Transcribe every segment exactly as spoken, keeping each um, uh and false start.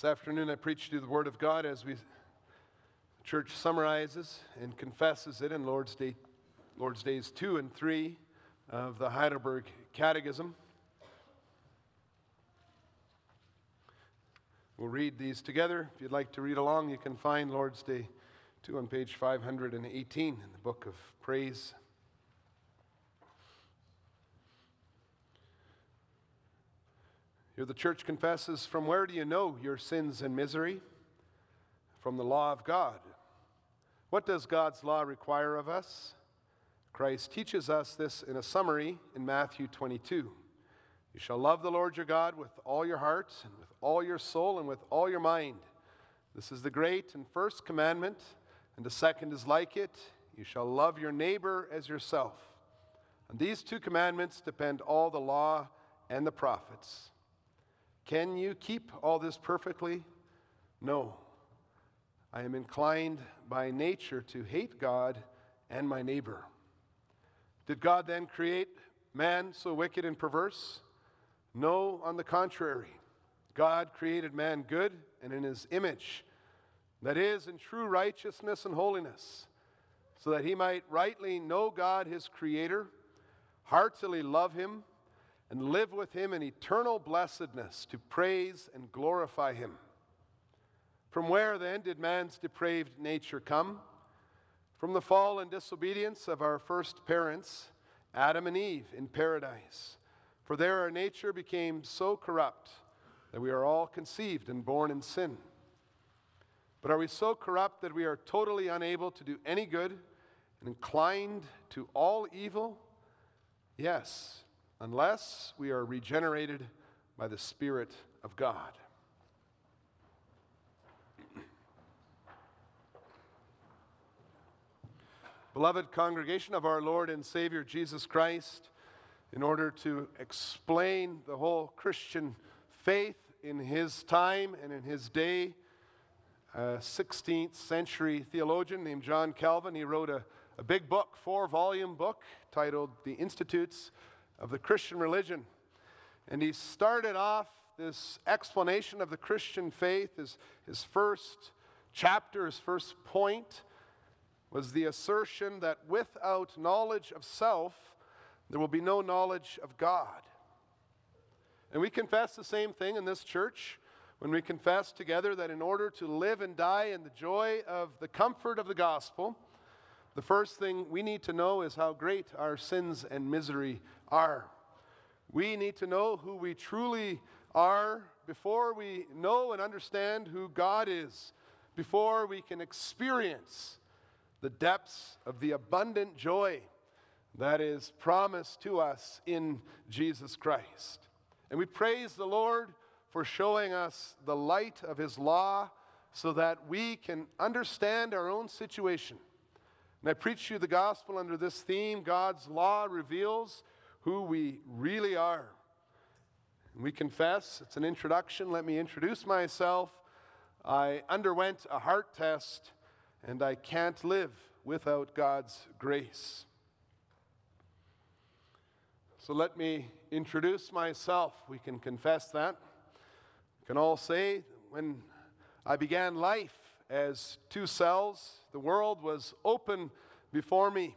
This afternoon I preached you the Word of God as we, the church summarizes and confesses it in Lord's Day, Lord's Days two and three of the Heidelberg Catechism. We'll read these together. If you'd like to read along, you can find Lord's Day two on page five hundred eighteen in the Book of Praise. Here the church confesses, from where do you know your sins and misery? From the law of God. What does God's law require of us? Christ teaches us this in a summary in Matthew twenty-two. You shall love the Lord your God with all your heart, and with all your soul, and with all your mind. This is the great and first commandment, and the second is like it. You shall love your neighbor as yourself. On these two commandments depend all the law and the prophets. Can you keep all this perfectly? No. I am inclined by nature to hate God and my neighbor. Did God then create man so wicked and perverse? No, on the contrary, God created man good and in his image, that is, in true righteousness and holiness, so that he might rightly know God, his creator, heartily love him, and live with him in eternal blessedness to praise and glorify him. From where, then, did man's depraved nature come? From the fall and disobedience of our first parents, Adam and Eve, in paradise. For there our nature became so corrupt that we are all conceived and born in sin. But are we so corrupt that we are totally unable to do any good and inclined to all evil? Yes, unless we are regenerated by the Spirit of God. Beloved congregation of our Lord and Savior Jesus Christ, in order to explain the whole Christian faith in his time and in his day, a sixteenth century theologian named John Calvin, he wrote a, a big book, four-volume book, titled The Institutes of the Christian Religion. And he started off this explanation of the Christian faith, his, his first chapter, his first point, was the assertion that without knowledge of self, there will be no knowledge of God. And we confess the same thing in this church when we confess together that in order to live and die in the joy of the comfort of the gospel, the first thing we need to know is how great our sins and misery are. We need to know who we truly are before we know and understand who God is, before we can experience the depths of the abundant joy that is promised to us in Jesus Christ. And we praise the Lord for showing us the light of his law so that we can understand our own situation. And I preach you the gospel under this theme, God's law reveals who we really are. And we confess, it's an introduction, let me introduce myself. I underwent a heart test, and I can't live without God's grace. So let me introduce myself. We can confess that. We can all say, when I began life as two cells, the world was open before me.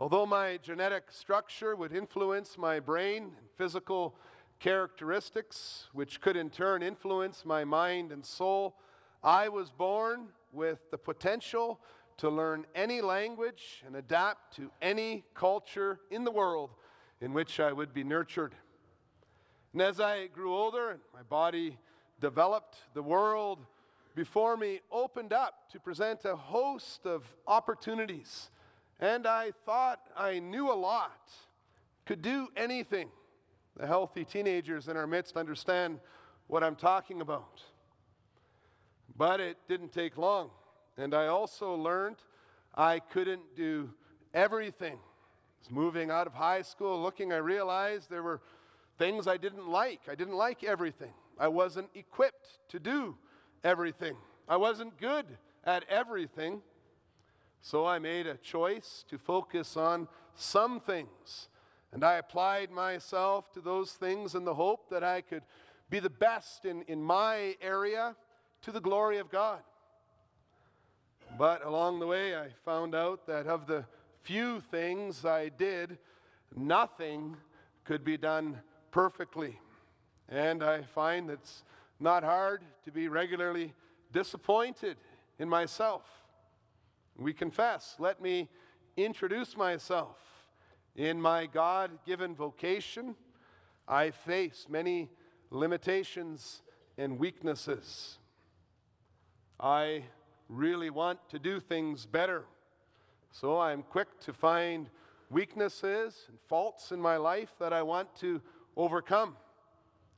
Although my genetic structure would influence my brain and physical characteristics, which could in turn influence my mind and soul, I was born with the potential to learn any language and adapt to any culture in the world in which I would be nurtured. And as I grew older and my body developed, the world before me opened up to present a host of opportunities. And I thought I knew a lot, could do anything. The healthy teenagers in our midst understand what I'm talking about. But it didn't take long, and I also learned I couldn't do everything. Moving out of high school, looking, I realized there were things I didn't like. I didn't like everything. I wasn't equipped to do everything. I wasn't good at everything. So I made a choice to focus on some things, and I applied myself to those things in the hope that I could be the best in, in my area to the glory of God. But along the way, I found out that of the few things I did, nothing could be done perfectly. And I find it's not hard to be regularly disappointed in myself. We confess, let me introduce myself. In my God-given vocation, I face many limitations and weaknesses. I really want to do things better, so I'm quick to find weaknesses and faults in my life that I want to overcome.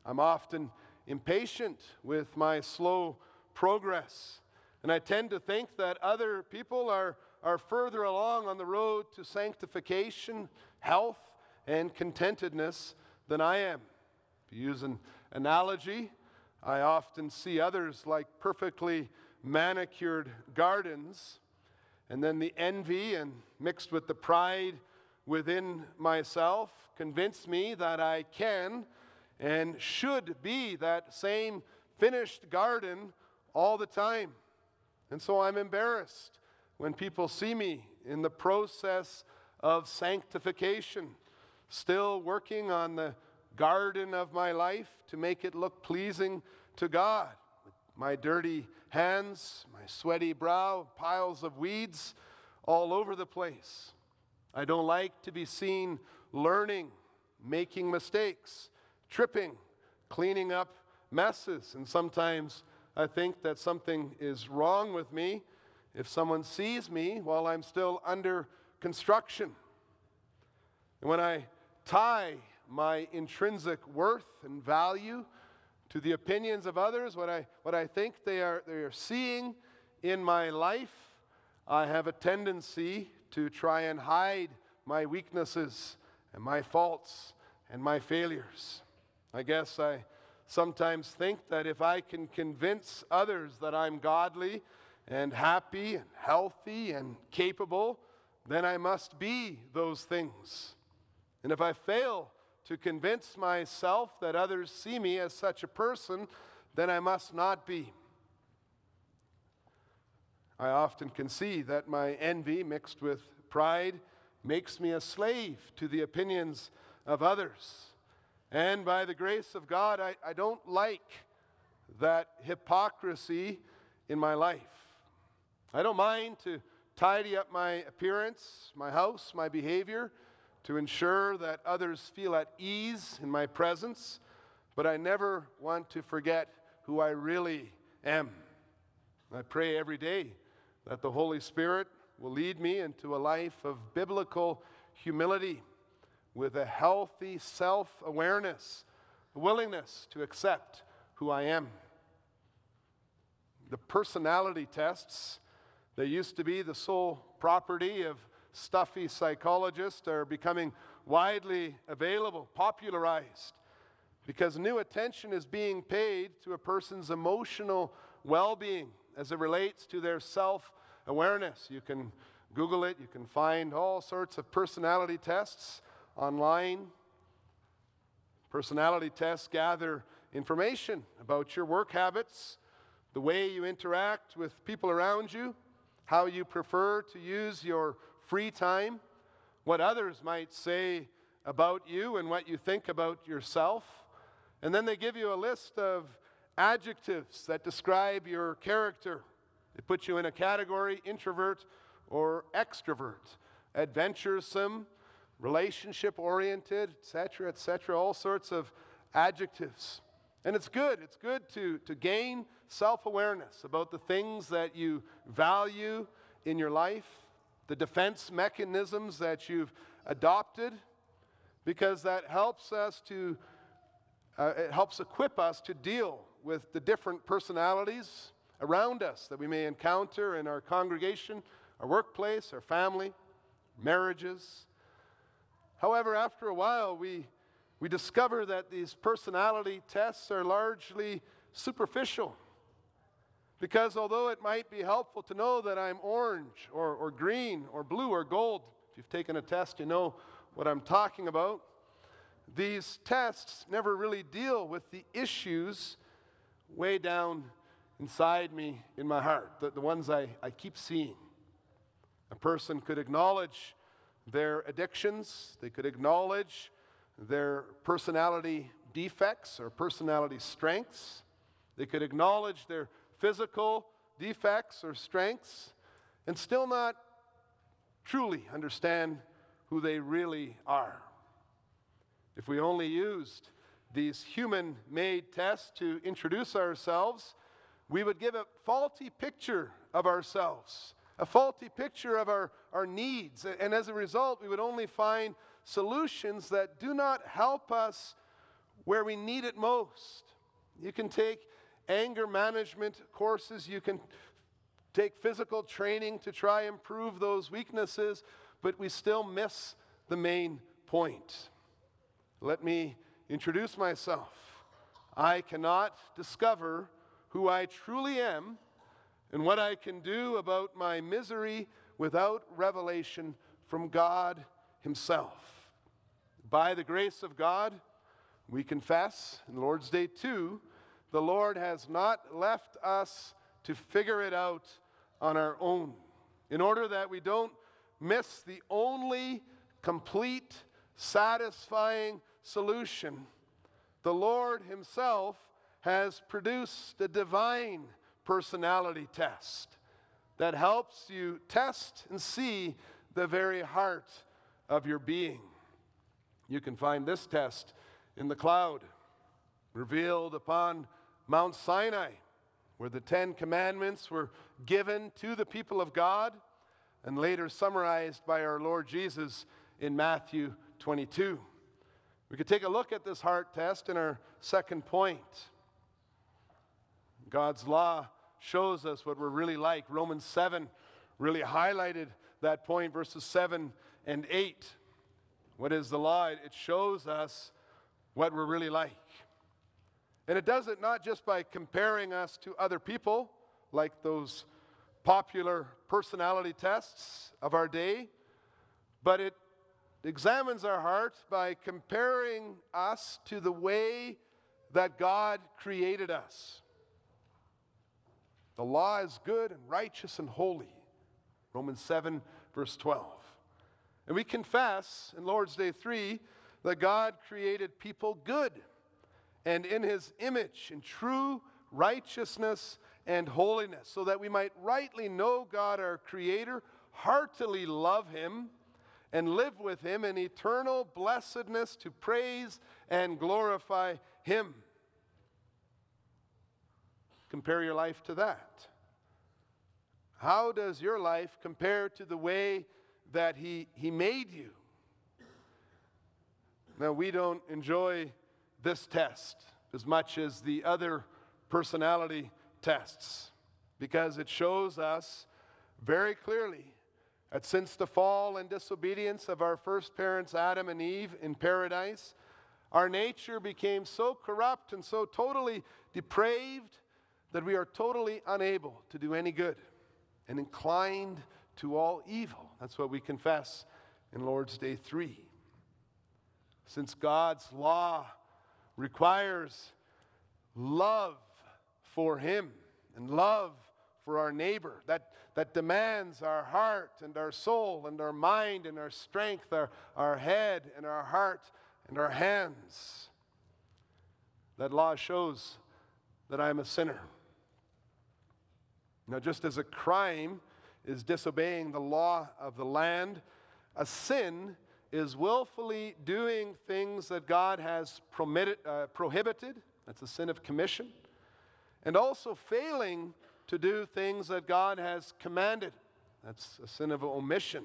I'm often impatient with my slow progress, and I tend to think that other people are, are further along on the road to sanctification, health, and contentedness than I am. To use an analogy, I often see others like perfectly manicured gardens, and then the envy and mixed with the pride within myself convince me that I can and should be that same finished garden all the time. And so I'm embarrassed when people see me in the process of sanctification, still working on the garden of my life to make it look pleasing to God. My dirty hands, my sweaty brow, piles of weeds all over the place. I don't like to be seen learning, making mistakes, tripping, cleaning up messes, and sometimes I think that something is wrong with me if someone sees me while I'm still under construction. And when I tie my intrinsic worth and value to the opinions of others, what I, what I think they are, they are seeing in my life, I have a tendency to try and hide my weaknesses and my faults and my failures. I guess I sometimes think that if I can convince others that I'm godly and happy and healthy and capable, then I must be those things. And if I fail to convince myself that others see me as such a person, then I must not be. I often can see that my envy mixed with pride makes me a slave to the opinions of others. And by the grace of God, I, I don't like that hypocrisy in my life. I don't mind to tidy up my appearance, my house, my behavior, to ensure that others feel at ease in my presence, but I never want to forget who I really am. I pray every day that the Holy Spirit will lead me into a life of biblical humility with a healthy self-awareness, a willingness to accept who I am. The personality tests that used to be the sole property of stuffy psychologists are becoming widely available, popularized, because new attention is being paid to a person's emotional well-being as it relates to their self-awareness. You can Google it. You can find all sorts of personality tests online. Personality tests gather information about your work habits, the way you interact with people around you, how you prefer to use your free time, what others might say about you and what you think about yourself. And then they give you a list of adjectives that describe your character. It puts you in a category, introvert or extrovert, adventuresome, relationship-oriented, et cetera, et cetera, all sorts of adjectives. And it's good. It's good to, to gain self-awareness about the things that you value in your life, the defense mechanisms that you've adopted, because that helps us to, uh, it helps equip us to deal with the different personalities around us that we may encounter in our congregation, our workplace, our family, marriages. However, after a while, we, we discover that these personality tests are largely superficial, because although it might be helpful to know that I'm orange or, or green or blue or gold, if you've taken a test, you know what I'm talking about, These tests never really deal with the issues way down inside me, in my heart, the, the ones I, I keep seeing. A person could acknowledge their addictions. They could acknowledge their personality defects or personality strengths. They could acknowledge their physical defects or strengths and still not truly understand who they really are. If we only used these human-made tests to introduce ourselves, we would give a faulty picture of ourselves, a faulty picture of our, our needs. And as a result, we would only find solutions that do not help us where we need it most. You can take anger management courses. You can take physical training to try and improve those weaknesses, but we still miss the main point. Let me introduce myself. I cannot discover who I truly am and what I can do about my misery without revelation from God Himself. By the grace of God, we confess in Lord's Day two, the Lord has not left us to figure it out on our own, in order that we don't miss the only complete, satisfying solution. The Lord Himself has produced a divine personality test that helps you test and see the very heart of your being. You can find this test in the cloud, revealed upon Mount Sinai, where the Ten Commandments were given to the people of God and later summarized by our Lord Jesus in Matthew twenty-two. We could take a look at this heart test in our second point. God's law shows us what we're really like. Romans seven really highlighted that point, verses seven and eight. What is the law? It shows us what we're really like. And it does it not just by comparing us to other people, like those popular personality tests of our day, but it examines our heart by comparing us to the way that God created us. The law is good and righteous and holy. Romans seven, verse twelve. And we confess in Lord's Day three that God created people good and in His image, in true righteousness and holiness, so that we might rightly know God our Creator, heartily love Him, and live with Him in eternal blessedness to praise and glorify Him. Compare your life to that. How does your life compare to the way that he, he made you? Now, we don't enjoy this test as much as the other personality tests, because it shows us very clearly that since the fall and disobedience of our first parents, Adam and Eve, in paradise, our nature became so corrupt and so totally depraved that we are totally unable to do any good and inclined to all evil. That's what we confess in Lord's Day three. Since God's law requires love for Him and love for our neighbor, that, that demands our heart and our soul and our mind and our strength, our, our head and our heart and our hands, that law shows that I'm a sinner. Now, just as a crime is disobeying the law of the land, a sin is willfully doing things that God has promitted, uh, prohibited. That's a sin of commission. And also failing to do things that God has commanded. That's a sin of omission.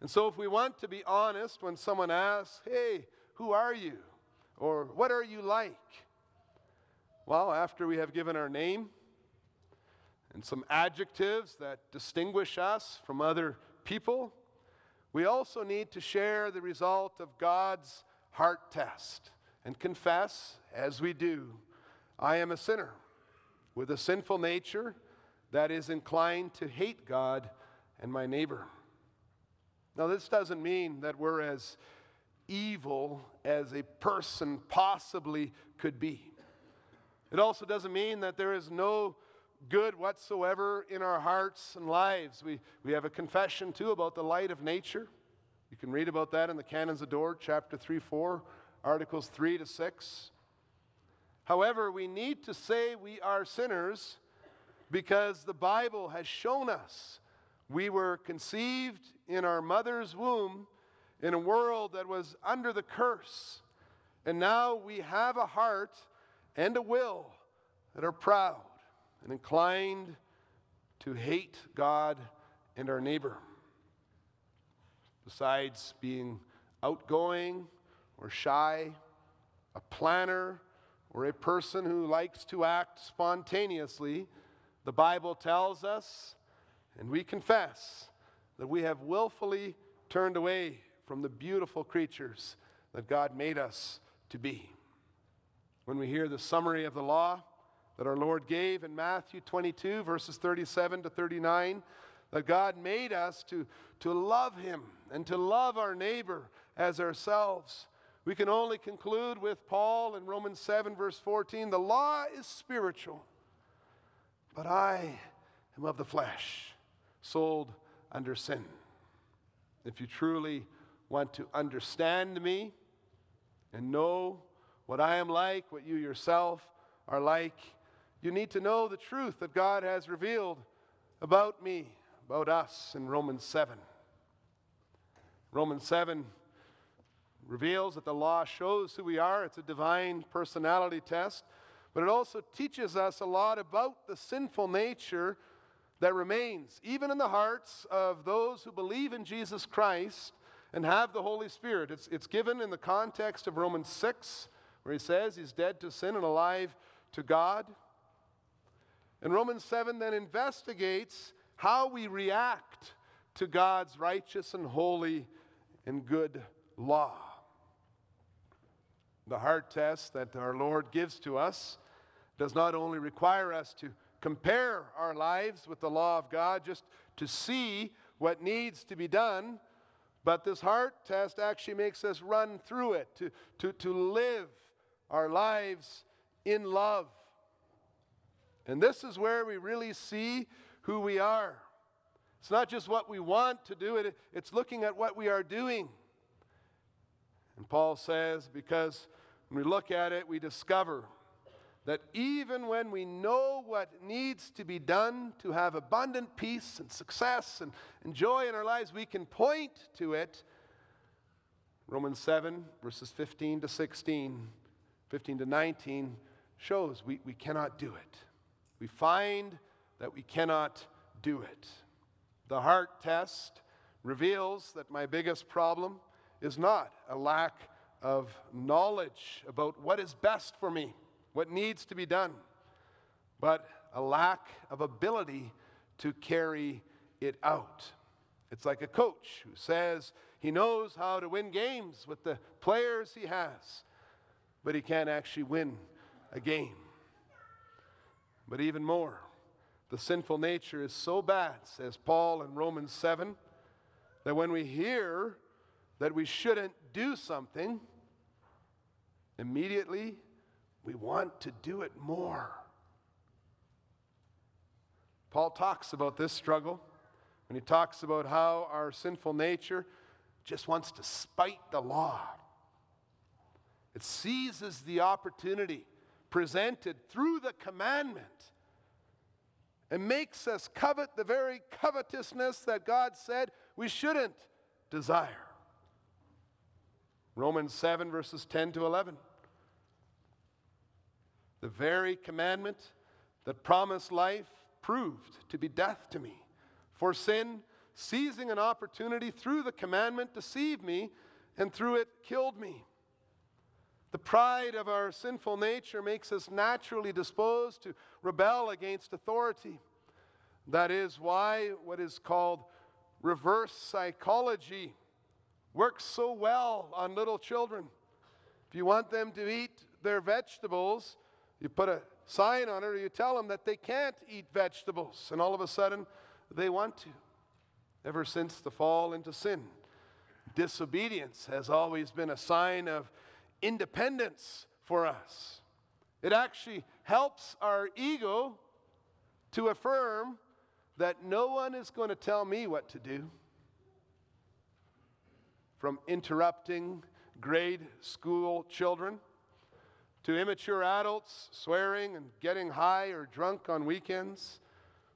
And so if we want to be honest when someone asks, "Hey, who are you?" or "What are you like?" well, after we have given our name and some adjectives that distinguish us from other people, we also need to share the result of God's heart test and confess, as we do, I am a sinner with a sinful nature that is inclined to hate God and my neighbor. Now, this doesn't mean that we're as evil as a person possibly could be. It also doesn't mean that there is no good whatsoever in our hearts and lives. We, we have a confession, too, about the light of nature. You can read about that in the Canons of Dort, chapter three, four, articles three to six. However, we need to say we are sinners because the Bible has shown us we were conceived in our mother's womb in a world that was under the curse. And now we have a heart and a will that are proud and inclined to hate God and our neighbor. Besides being outgoing or shy, a planner, or a person who likes to act spontaneously, the Bible tells us, and we confess, that we have willfully turned away from the beautiful creatures that God made us to be. When we hear the summary of the law that our Lord gave in Matthew twenty-two, verses thirty-seven to thirty-nine, that God made us to, to love Him and to love our neighbor as ourselves. We can only conclude with Paul in Romans seven, verse fourteen, the law is spiritual, but I am of the flesh, sold under sin. If you truly want to understand me and know what I am like, what you yourself are like, you need to know the truth that God has revealed about me, about us in Romans seven. Romans seven reveals that the law shows who we are. It's a divine personality test, but it also teaches us a lot about the sinful nature that remains, even in the hearts of those who believe in Jesus Christ and have the Holy Spirit. It's, it's given in the context of Romans six, where he says he's dead to sin and alive to God. And Romans seven then investigates how we react to God's righteous and holy and good law. The hard test that our Lord gives to us does not only require us to compare our lives with the law of God, just to see what needs to be done, but this heart test actually makes us run through it, to, to, to live our lives in love. And this is where we really see who we are. It's not just what we want to do, it, it's looking at what we are doing. And Paul says, because when we look at it, we discover that even when we know what needs to be done to have abundant peace and success and, and joy in our lives, we can point to it. Romans seven, verses fifteen to sixteen, fifteen to nineteen, shows we, we cannot do it. We find that we cannot do it. The heart test reveals that my biggest problem is not a lack of knowledge about what is best for me, what needs to be done, but a lack of ability to carry it out. It's like a coach who says he knows how to win games with the players he has, but he can't actually win a game. But even more, the sinful nature is so bad, says Paul in Romans seven, that when we hear that we shouldn't do something, immediately we want to do it more. Paul talks about this struggle when he talks about how our sinful nature just wants to spite the law. It seizes the opportunity presented through the commandment and makes us covet the very covetousness that God said we shouldn't desire. Romans seven, verses ten to eleven. The very commandment that promised life proved to be death to me. For sin, seizing an opportunity through the commandment, deceived me, and through it killed me. The pride of our sinful nature makes us naturally disposed to rebel against authority. That is why what is called reverse psychology works so well on little children. If you want them to eat their vegetables, you put a sign on it, or you tell them that they can't eat vegetables, and all of a sudden they want to, ever since the fall into sin. disobedience has always been a sign of independence for us. It actually helps our ego to affirm that no one is going to tell me what to do. From interrupting grade school children to immature adults swearing and getting high or drunk on weekends,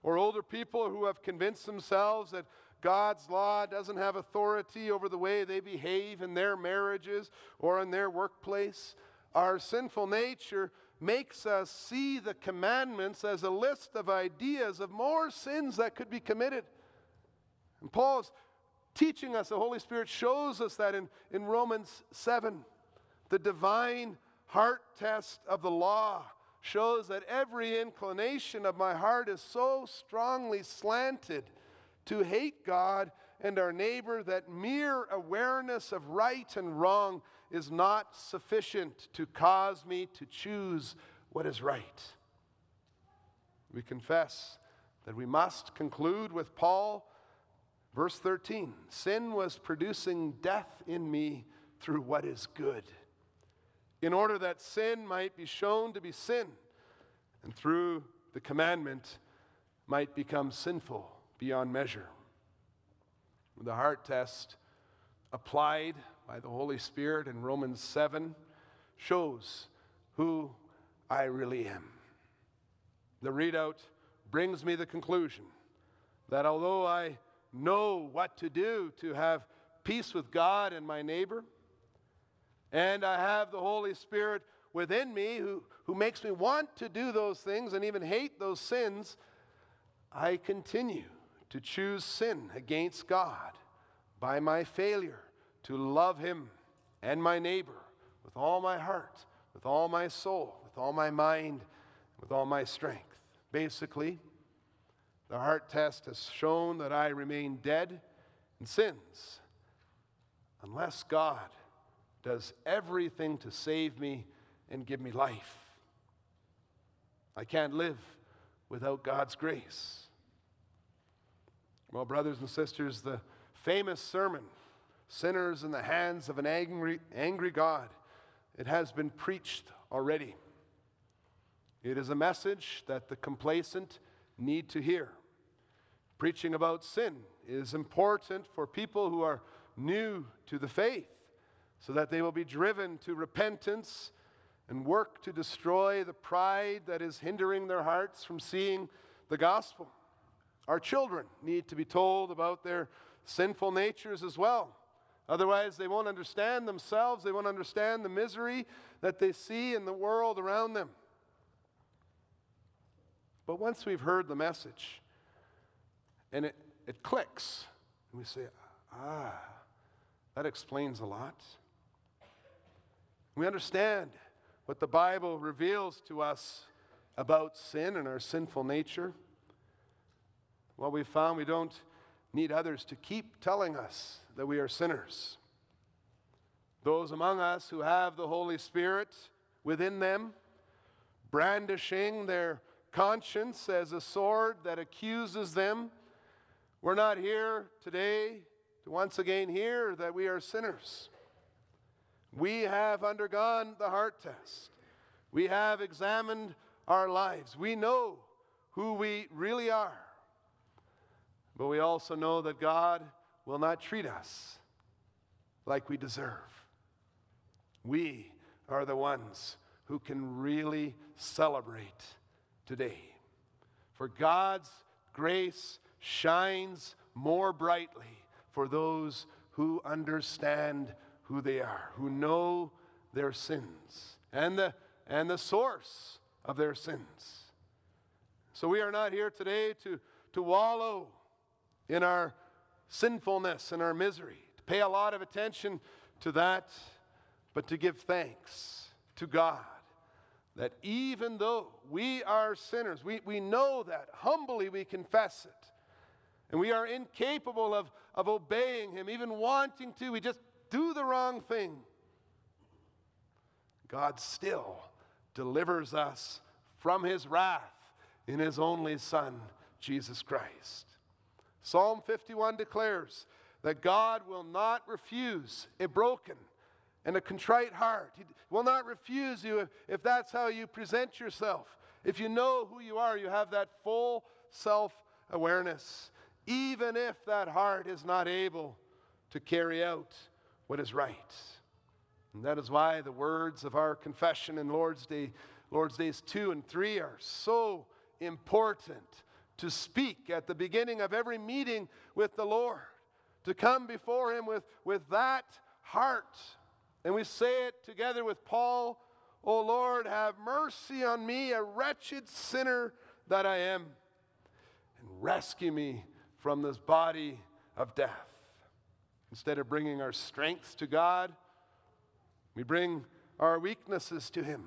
or older people who have convinced themselves that God's law doesn't have authority over the way they behave in their marriages or in their workplace. Our sinful nature makes us see the commandments as a list of ideas of more sins that could be committed. And Paul's teaching us, the Holy Spirit shows us that in, in Romans seven, the divine heart test of the law shows that every inclination of my heart is so strongly slanted to hate God and our neighbor that mere awareness of right and wrong is not sufficient to cause me to choose what is right. We confess that we must conclude with Paul, verse thirteen, sin was producing death in me through what is good, in order that sin might be shown to be sin, and through the commandment might become sinful beyond measure. The heart test applied by the Holy Spirit in Romans seven shows who I really am. The readout brings me the conclusion that although I know what to do to have peace with God and my neighbor, and I have the Holy Spirit within me who, who makes me want to do those things and even hate those sins, I continue to choose sin against God by my failure to love Him and my neighbor with all my heart, with all my soul, with all my mind, with all my strength. Basically, the heart test has shown that I remain dead in sins unless God does everything to save me and give me life. I can't live without God's grace. Well, brothers and sisters, the famous sermon, Sinners in the Hands of an Angry, Angry God, it has been preached already. It is a message that the complacent need to hear. Preaching about sin is important for people who are new to the faith, so that they will be driven to repentance and work to destroy the pride that is hindering their hearts from seeing the gospel. Our children need to be told about their sinful natures as well. Otherwise, they won't understand themselves. They won't understand the misery that they see in the world around them. But once we've heard the message and it, it clicks, and we say, ah, that explains a lot. We understand what the Bible reveals to us about sin and our sinful nature. Well, we found we don't need others to keep telling us that we are sinners. Those among us who have the Holy Spirit within them, brandishing their conscience as a sword that accuses them, we're not here today to once again hear that we are sinners. We have undergone the heart test. We have examined our lives. We know who we really are. But we also know that God will not treat us like we deserve. We are the ones who can really celebrate today. For God's grace shines more brightly for those who understand who they are, who know their sins and the, and the source of their sins. So we are not here today to, to wallow in our sinfulness and our misery, to pay a lot of attention to that, but to give thanks to God that even though we are sinners, we, we know that, humbly we confess it, and we are incapable of, of obeying Him, even wanting to, we just do the wrong thing, God still delivers us from His wrath in His only Son, Jesus Christ. Psalm fifty-one declares that God will not refuse a broken and a contrite heart. He will not refuse you if, if that's how you present yourself. If you know who you are, you have that full self-awareness, even if that heart is not able to carry out what is right. And that is why the words of our confession in Lord's Day, Lord's Days two and three are so important to speak at the beginning of every meeting with the Lord, to come before Him with, with that heart. And we say it together with Paul, "O Lord, have mercy on me, a wretched sinner that I am, and rescue me from this body of death." Instead of bringing our strengths to God, we bring our weaknesses to Him,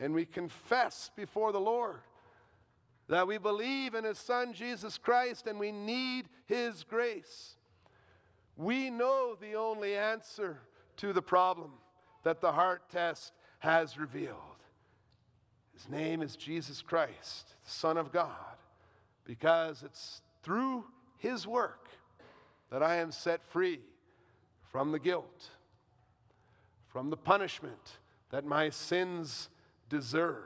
and we confess before the Lord that we believe in His Son, Jesus Christ, and we need His grace. We know the only answer to the problem that the heart test has revealed. His name is Jesus Christ, the Son of God, because it's through His work that I am set free from the guilt, from the punishment that my sins deserve,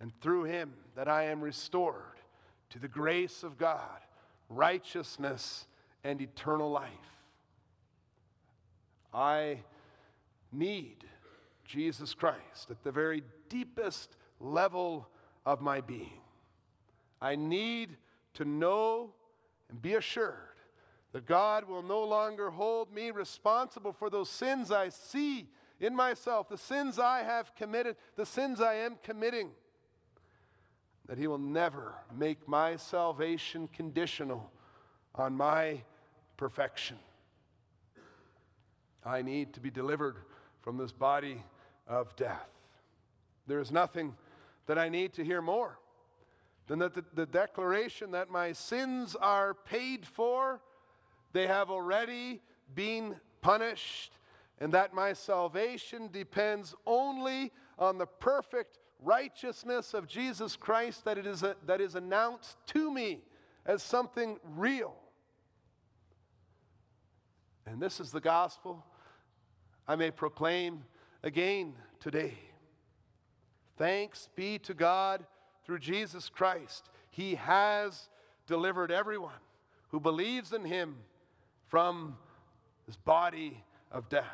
and through Him that I am restored to the grace of God, righteousness, and eternal life. I need Jesus Christ at the very deepest level of my being. I need to know and be assured that God will no longer hold me responsible for those sins I see in myself, the sins I have committed, the sins I am committing, that He will never make my salvation conditional on my perfection. I need to be delivered from this body of death. There is nothing that I need to hear more than that the, the declaration that my sins are paid for, they have already been punished, and that my salvation depends only on the perfect righteousness of Jesus Christ that it is a, that is announced to me as something real. And this is the gospel I may proclaim again today. Thanks be to God through Jesus Christ. He has delivered everyone who believes in Him from this body of death.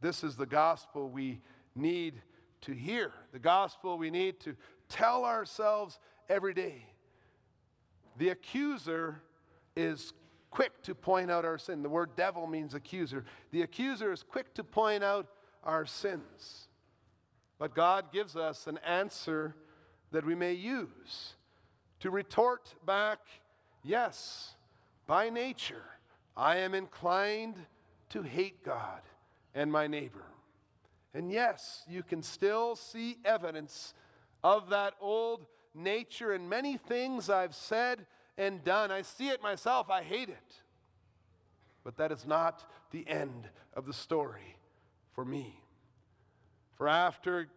This is the gospel we need to hear, the gospel we need to tell ourselves every day. The accuser is quick to point out our sin. The word devil means accuser. The accuser is quick to point out our sins. But God gives us an answer that we may use to retort back, yes, by nature, I am inclined to hate God and my neighbor. And yes, you can still see evidence of that old nature in many things I've said and done. I see it myself. I hate it. But that is not the end of the story for me. For after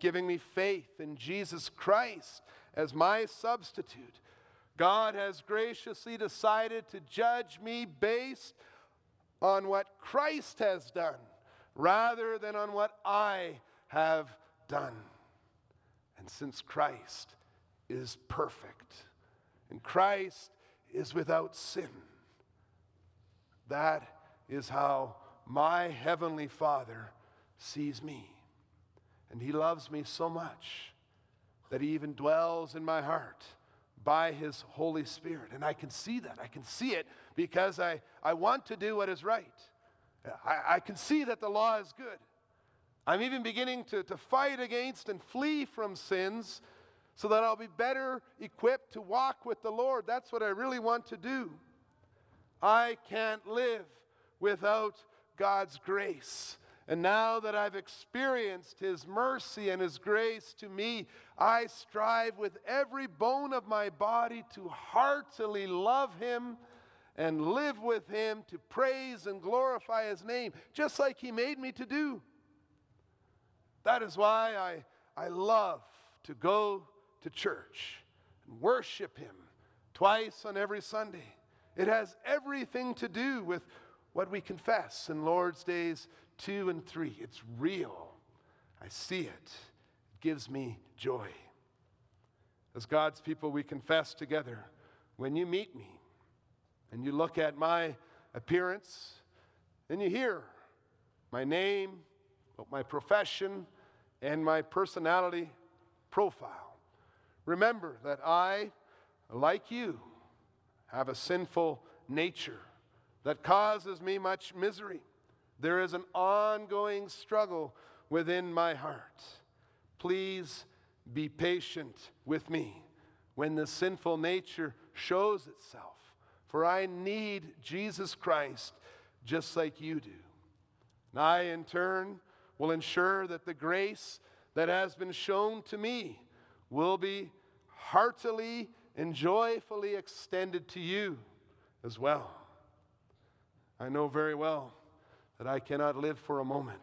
giving me faith in Jesus Christ as my substitute, God has graciously decided to judge me based on what Christ has done rather than on what I have done. And since Christ is perfect, and Christ is without sin, that is how my Heavenly Father sees me. And He loves me so much that He even dwells in my heart by His Holy Spirit. And I can see that. I can see it because I, I want to do what is right. I, I can see that the law is good. I'm even beginning to, to fight against and flee from sins so that I'll be better equipped to walk with the Lord. That's what I really want to do. I can't live without God's grace. And now that I've experienced His mercy and His grace to me, I strive with every bone of my body to heartily love Him and live with Him, to praise and glorify His name, just like He made me to do. That is why I, I love to go to church and worship Him twice on every Sunday. It has everything to do with what we confess in Lord's Days two and three. It's real. I see it. It gives me joy. As God's people, we confess together, when you meet me and you look at my appearance and you hear my name, my profession, and my personality profile, remember that I, like you, have a sinful nature that causes me much misery. There is an ongoing struggle within my heart. Please be patient with me when the sinful nature shows itself, for I need Jesus Christ just like you do. And I, in turn, will ensure that the grace that has been shown to me will be heartily and joyfully extended to you as well. I know very well that I cannot live for a moment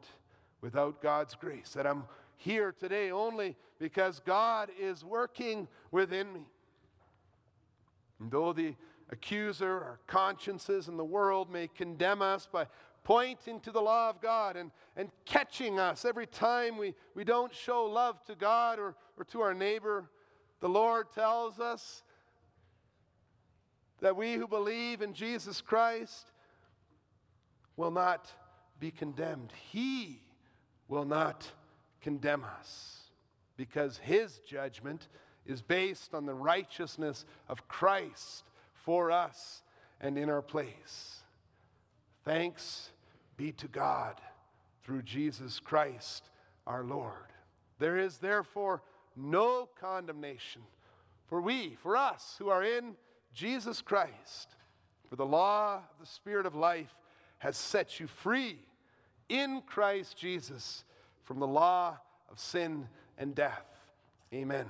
without God's grace, that I'm here today only because God is working within me. And though the accuser, our consciences, and the world may condemn us by pointing to the law of God and, and catching us every time we, we don't show love to God or, or to our neighbor, the Lord tells us that we who believe in Jesus Christ will not be condemned. He will not condemn us because his judgment is based on the righteousness of Christ for us and in our place. Thanks be to God through Jesus Christ our Lord. There is therefore no condemnation for we, for us who are in Jesus Christ. For the law of the Spirit of life has set you free in Christ Jesus from the law of sin and death. Amen.